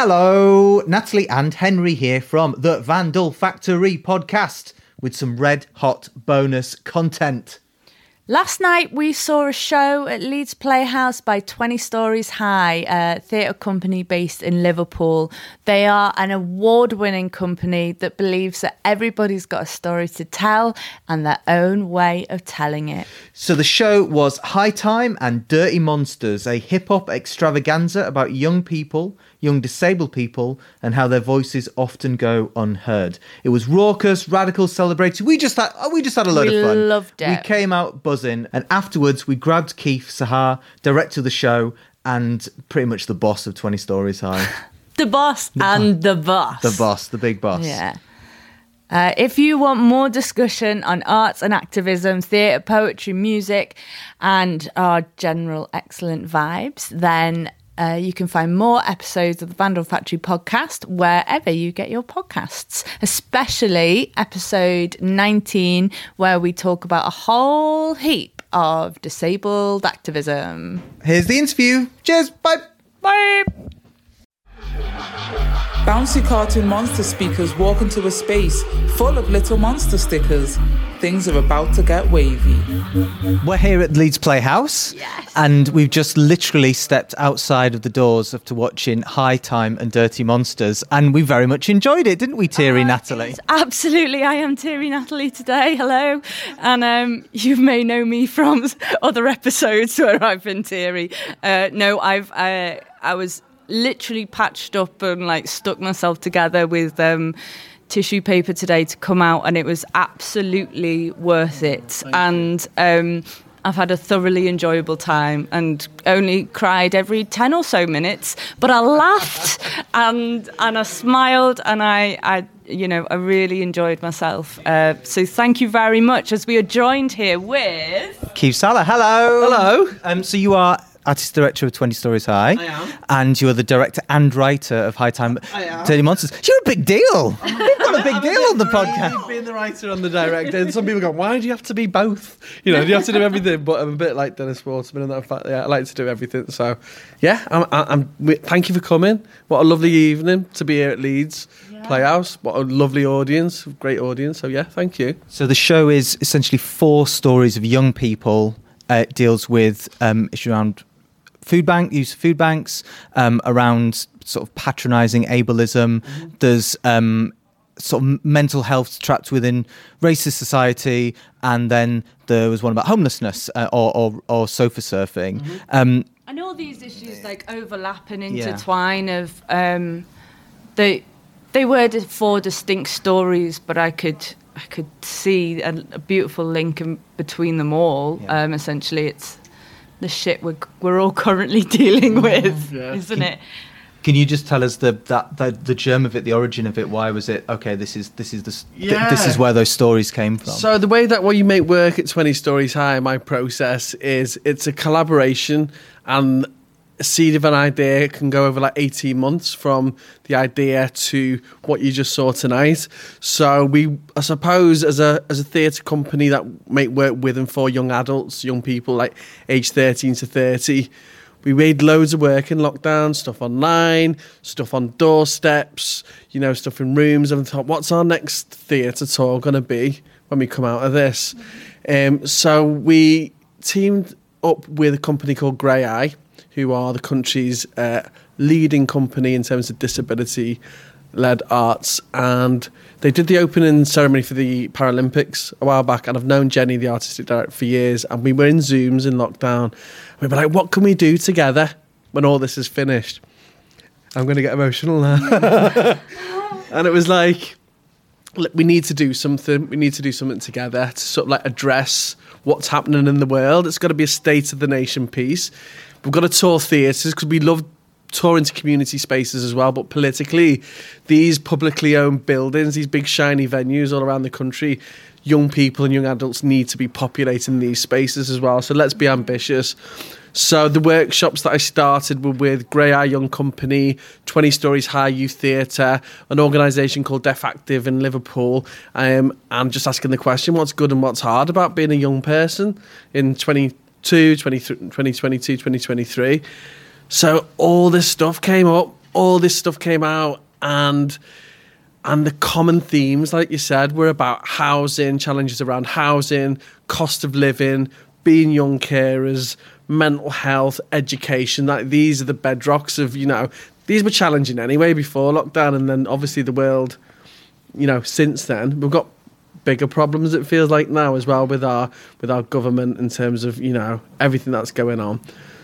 Hello, Natalie and Henry here from the Vandal Factory podcast with some red hot bonus content. Last night we saw a show at Leeds Playhouse by 20 Stories High, a theatre company based in Liverpool. They are an award-winning company that believes that everybody's got a story to tell and their own way of telling it. So the show was High Time and Dirty Monsters, a hip-hop extravaganza about young people, young disabled people, and how their voices often go unheard. It was raucous, radical, celebratory. We just had a load of fun. We loved it. We came out buzzing. And afterwards we grabbed Keith Saha, director of the show and pretty much the boss of 20 Stories High. The big boss. Yeah. If you want more discussion on arts and activism, theatre, poetry, music and our general excellent vibes, then you can find more episodes of the Vandal Factory podcast wherever you get your podcasts, especially episode 19, where we talk about a whole heap of disabled activism. Here's the interview. Cheers. Bye. Bye. Bouncy cartoon monster speakers walk into a space full of little monster stickers. Things are about to get wavy. We're here at Leeds Playhouse. Yes. And we've just literally stepped outside of the doors after watching High Time and Dirty Monsters. And we very much enjoyed it, didn't we, teary Natalie? Absolutely. I am teary Natalie today. Hello. And you may know me from other episodes where I've been teary. I was literally patched up and like stuck myself together with tissue paper today to come out, and it was absolutely worth it. And I've had a thoroughly enjoyable time and only cried every 10 or so minutes, but I laughed and I smiled and I really enjoyed myself. So thank you very much, as we are joined here with Keith Saha. Hello. So you are Artist Director of 20 Stories High. I am. And you're the director and writer of High Time Dirty Monsters. You're a big deal. You've got a big deal on the podcast. Being the writer and the director. And some people go, why do you have to be both? You know, do you have to do everything? But I'm a bit like Dennis Waterman in that fact. Yeah, I like to do everything. So, yeah, thank you for coming. What a lovely evening to be here at Leeds Playhouse. What a lovely audience. Great audience. So, yeah, thank you. So the show is essentially 4 stories of young people. It deals with issues around use of food banks, around sort of patronising ableism. Mm-hmm. There's sort of mental health trapped within racist society, and then there was one about homelessness or sofa surfing. Mm-hmm. And all these issues like overlap and intertwine. Of they were 4 distinct stories, but I could see a beautiful link between them all. Yeah. Essentially, it's the shit we're all currently dealing with, isn't it? Can you just tell us the germ of it, the origin of it? Why was it okay? This is where those stories came from. So the way that you make work at 20 Stories High, my process is it's a collaboration, and a seed of an idea can go over like 18 months from the idea to what you just saw tonight. So we, I suppose, as a theatre company that make work with and for young adults, young people like age 13 to 30, we made loads of work in lockdown, stuff online, stuff on doorsteps, you know, stuff in rooms. And thought, what's our next theatre tour going to be when we come out of this? So we teamed up with a company called Grey Eye, who are the country's leading company in terms of disability-led arts. And they did the opening ceremony for the Paralympics a while back, and I've known Jenny, the artistic director, for years, and we were in Zooms in lockdown. We were like, what can we do together when all this is finished? I'm going to get emotional now. And it was like, we need to do something. We need to do something together to sort of like address what's happening in the world. It's got to be a state of the nation piece. We've got to tour theatres because we love touring to community spaces as well, but politically, these publicly owned buildings, these big shiny venues all around the country, young people and young adults need to be populating these spaces as well. So let's be ambitious. So the workshops that I started were with Grey Eye Young Company, 20 Stories High Youth Theatre, an organisation called Deaf Active in Liverpool, and just asking the question, what's good and what's hard about being a young person in 2022, 2023. So all this stuff came up, all this stuff came out, and the common themes, like you said, were about housing, challenges around housing, cost of living, being young carers, mental health, education. Like, these are the bedrocks of, you know, these were challenging anyway before lockdown, and then obviously the world, you know, since then, we've got bigger problems, it feels like, now as well, with our government in terms of, you know, everything that's going on.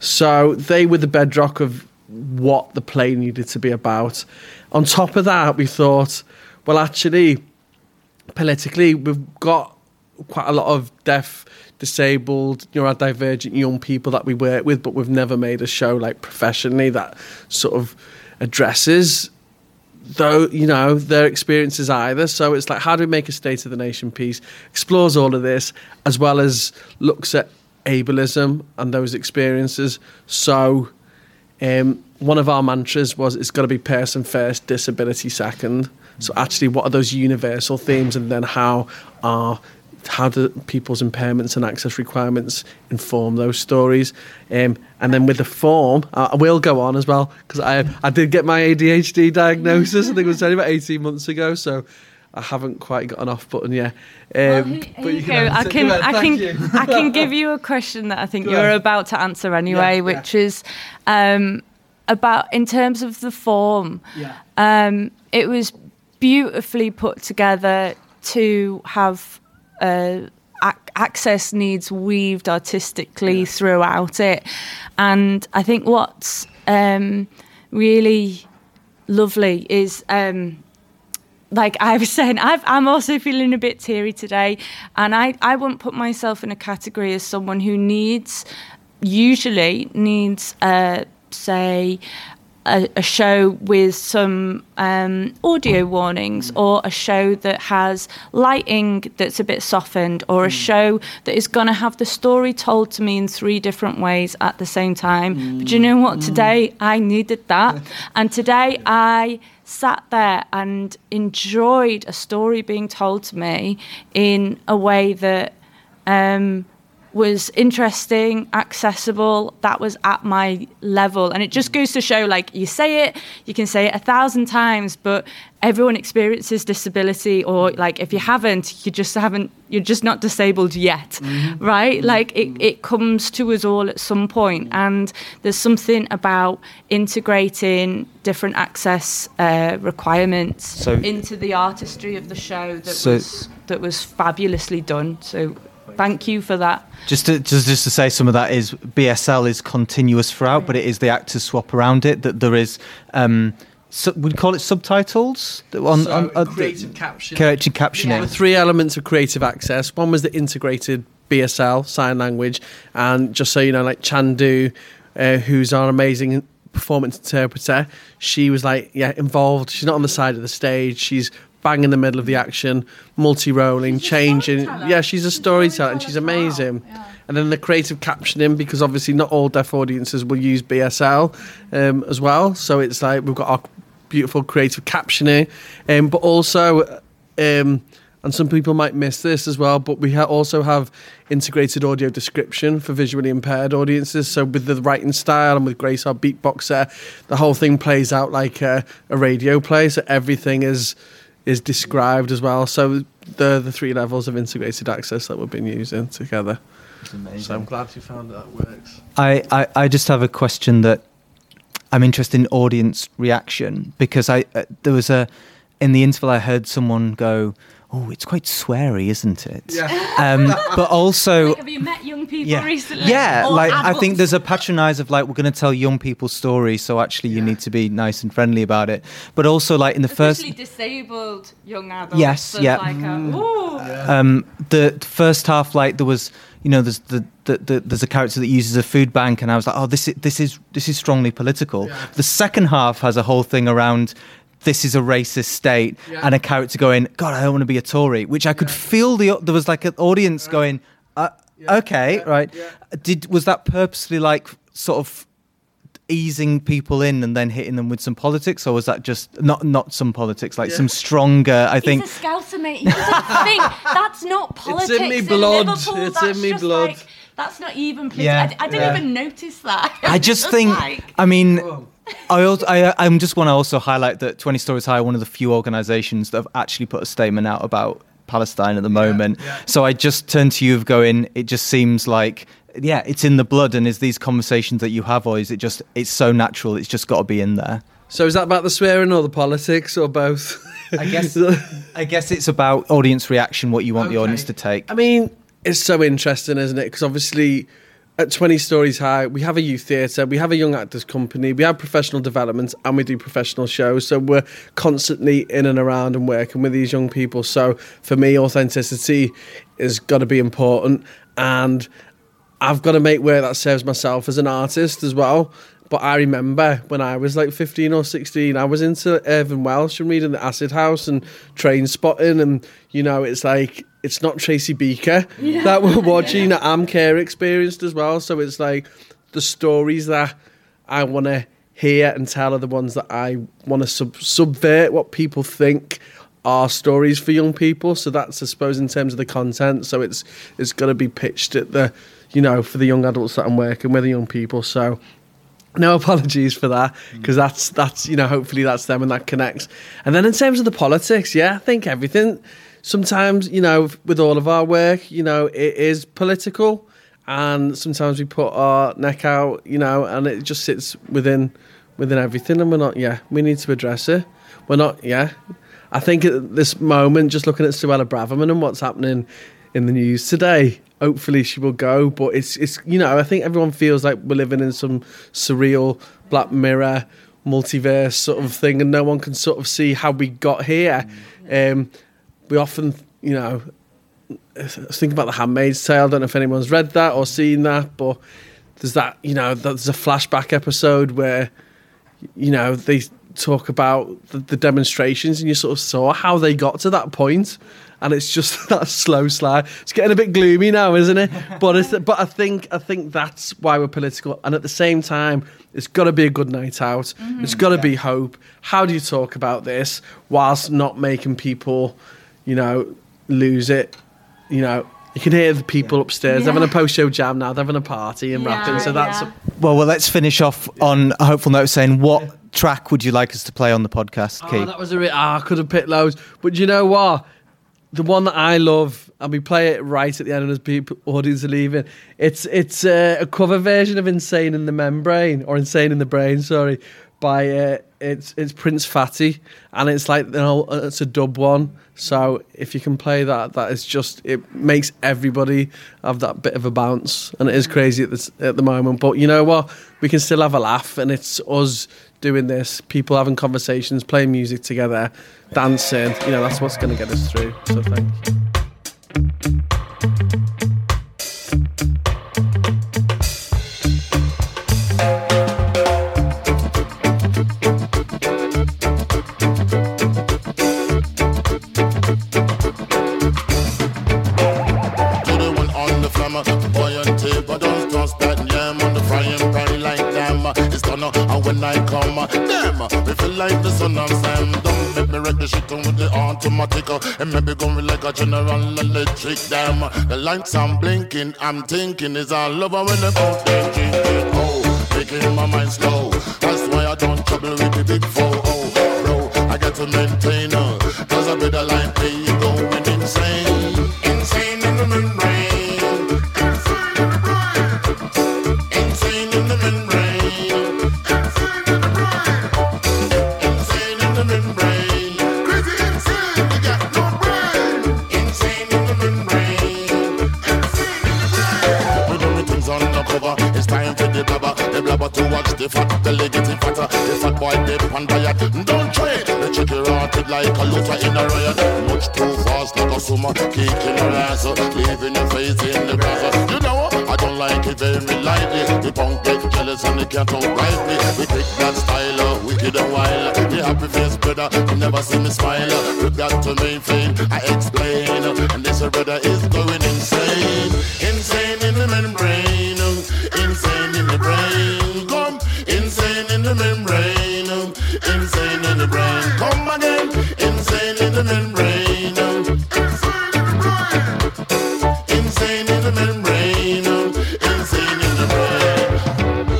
So they were the bedrock of what the play needed to be about. On top of that, we thought, well, actually, politically, we've got quite a lot of deaf, disabled, neurodivergent young people that we work with, but we've never made a show, like, professionally that sort of addresses, though, you know, their experiences either. So it's like, how do we make a State of the Nation piece, explores all of this, as well as looks at ableism and those experiences. So one of our mantras was, it's got to be person first, disability second. So actually, what are those universal themes, and then how do people's impairments and access requirements inform those stories? And then with the form, I will go on as well, because I did get my ADHD diagnosis, I think it was only about 18 months ago, so I haven't quite got an off button yet. I can give you a question that I think you're about to answer anyway, which is about, in terms of the form, it was beautifully put together to have access needs weaved artistically throughout it. And I think what's really lovely is, like I was saying, I'm also feeling a bit teary today, and I wouldn't put myself in a category as someone who usually needs say a show with some audio warnings, or a show that has lighting that's a bit softened, or a show that is going to have the story told to me in three different ways at the same time. But you know what? Today I needed that. And today I sat there and enjoyed a story being told to me in a way that was interesting, accessible, that was at my level. And it just goes to show, like, you can say it 1,000 times, but everyone experiences disability, or, like, if you haven't, you're just not disabled yet, right? Like, it comes to us all at some point. And there's something about integrating different access requirements into the artistry of the show that was fabulously done. So thank you for that. Just to say, some of that is BSL is continuous throughout, but it is the actors swap around it. That there is, we'd call it subtitles on creative captioning. Creative captioning. There were three elements of creative access. One was the integrated BSL sign language, and just so you know, like Chandu, who's our amazing performance interpreter, she was involved. She's not on the side of the stage. She's bang in the middle of the action, multi-rolling, changing. Yeah, she's a storyteller, and she's amazing. Wow. Yeah. And then the creative captioning, because obviously not all deaf audiences will use BSL as well. So it's like, we've got our beautiful creative captioning, but also, and some people might miss this as well, but we also have integrated audio description for visually impaired audiences. So with the writing style and with Grace, our beatboxer, the whole thing plays out like a radio play. So everything is described as well. So the three levels of integrated access that we've been using together. It's amazing. So I'm glad you found that works. I just have a question that I'm interested in audience reaction, because in the interval I heard someone go, "Oh, it's quite sweary, isn't it?" Yeah. But also, have you met young people recently? Yeah, or like adults? I think there's a patronise of, like, we're going to tell young people stories, so actually you need to be nice and friendly about it. But also, like, in the especially disabled young adults. Yes, yeah. Like the first half, like, there was, you know, there's there's a character that uses a food bank, and I was like, oh, this is strongly political. Yeah. The second half has a whole thing around, this is a racist state, and a character going, God, I don't want to be a Tory, which I could feel there was like an audience going, okay, right. Yeah. Was that purposely, like, sort of easing people in and then hitting them with some politics, or was that just not some politics, like some stronger, I think. He's a scouser, mate. He doesn't think. That's not politics. It's in me blood. It's in me blood. Like, that's not even politics. I didn't even notice that. I just think, I mean... Whoa. I just want to also highlight that 20 Stories High are one of the few organisations that have actually put a statement out about Palestine at the moment. Yeah. So I just turn to you of going, it just seems like, yeah, it's in the blood, and is these conversations that you have, or is it just, it's so natural, it's just got to be in there? So is that about the swearing or the politics or both? I guess it's about audience reaction, what you want the audience to take. I mean, it's so interesting, isn't it? Because obviously at 20 Stories High, we have a youth theatre, we have a young actors company, we have professional developments, and we do professional shows. So we're constantly in and around and working with these young people. So for me, authenticity has got to be important. And I've got to make work that serves myself as an artist as well. But I remember when I was like 15 or 16, I was into Irving Welsh and reading The Acid House and Trainspotting. And, you know, it's like, it's not Tracy Beaker that we're watching. Yeah. I'm care experienced as well. So it's like the stories that I want to hear and tell are the ones that I want to subvert what people think are stories for young people. So that's, I suppose, in terms of the content. So it's got to be pitched at the, you know, for the young adults that I'm working with, the young people. So no apologies for that, because that's you know, hopefully that's them and that connects. And then in terms of the politics, I think everything, sometimes, you know, with all of our work, you know, it is political, and sometimes we put our neck out, you know, and it just sits within everything, and we're not, we need to address it. We're not, I think at this moment, just looking at Suella Braverman and what's happening in the news today, hopefully she will go, but it's you know, I think everyone feels like we're living in some surreal Black Mirror multiverse sort of thing, and no one can sort of see how we got here. We often, you know, think about The Handmaid's Tale. I don't know if anyone's read that or seen that, but there's that, you know, there's a flashback episode where, you know, they talk about the demonstrations, and you sort of saw how they got to that point. And it's just that slow slide. It's getting a bit gloomy now, isn't it? But I think that's why we're political. And at the same time, it's got to be a good night out. Mm-hmm. It's got to be hope. How do you talk about this whilst not making people, you know, lose it? You know, you can hear the people upstairs having a post-show jam now. They're having a party and rapping. So that's... Well, let's finish off on a hopeful note saying what track would you like us to play on the podcast, Keith? Oh, that was a bit... I could have picked loads. But you know what? The one that I love, and we play it right at the end as people, audience are leaving, it's a cover version of Insane in the Membrane, or Insane in the Brain, sorry, by it's Prince Fatty, and it's like, you know, it's a dub one. So if you can play that is just, it makes everybody have that bit of a bounce, and it is crazy at the moment. But you know what? We can still have a laugh, and it's us doing this, people having conversations, playing music together, dancing. You know, that's what's going to get us through. So thank you. Like the sun of Sam, don't make me wreck the shit with the automatic, and maybe going like a General Electric dam. The lights I'm blinking, I'm thinking is all over when the boat they drinking. Oh, making my mind slow. That's why I don't trouble with the big foe. Oh, bro, I got to maintain her, cause I be the line pay you going insane. Insane in the membrane. To watch the fat, the leg getting fatter. The fat boy, they pan diet. Don't try it. The chicken rotted like a looter in a riot. Much too fast, like a sumo, kicking her ass, leaving your face in the grass. You know, I don't like it very lightly. The punk get jealous and they can't outright me. We take that style, wicked and wild. The happy face brother, you never see me smile. You got to me fame, I explain. And this brother is going insane. Insane in the membrane. Insane in the brain. Membrane, insane in the brain. Come again, insane in the membrane. Insane in the membrane. Insane in the brain.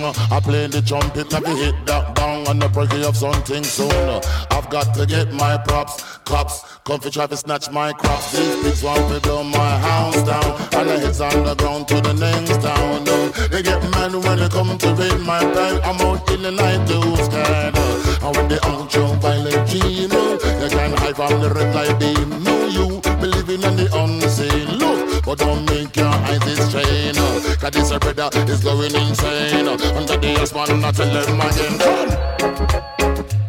song. I play the trumpet, I can hit that bang on the breaking of something soon. I've got to get my props, cops, comfy try to snatch my crops. These pigs want to blow my house down, and the heads on the ground to the names down. They get mad when they come to raid my time. I'm out in the night, those kind. And when they out jump violent Gino, they can hide from the red light, they know you. Believing in the unseen, look, but don't make your eyes this strain. Cause this a brother is going insane. Under the S1, I tell them again, come.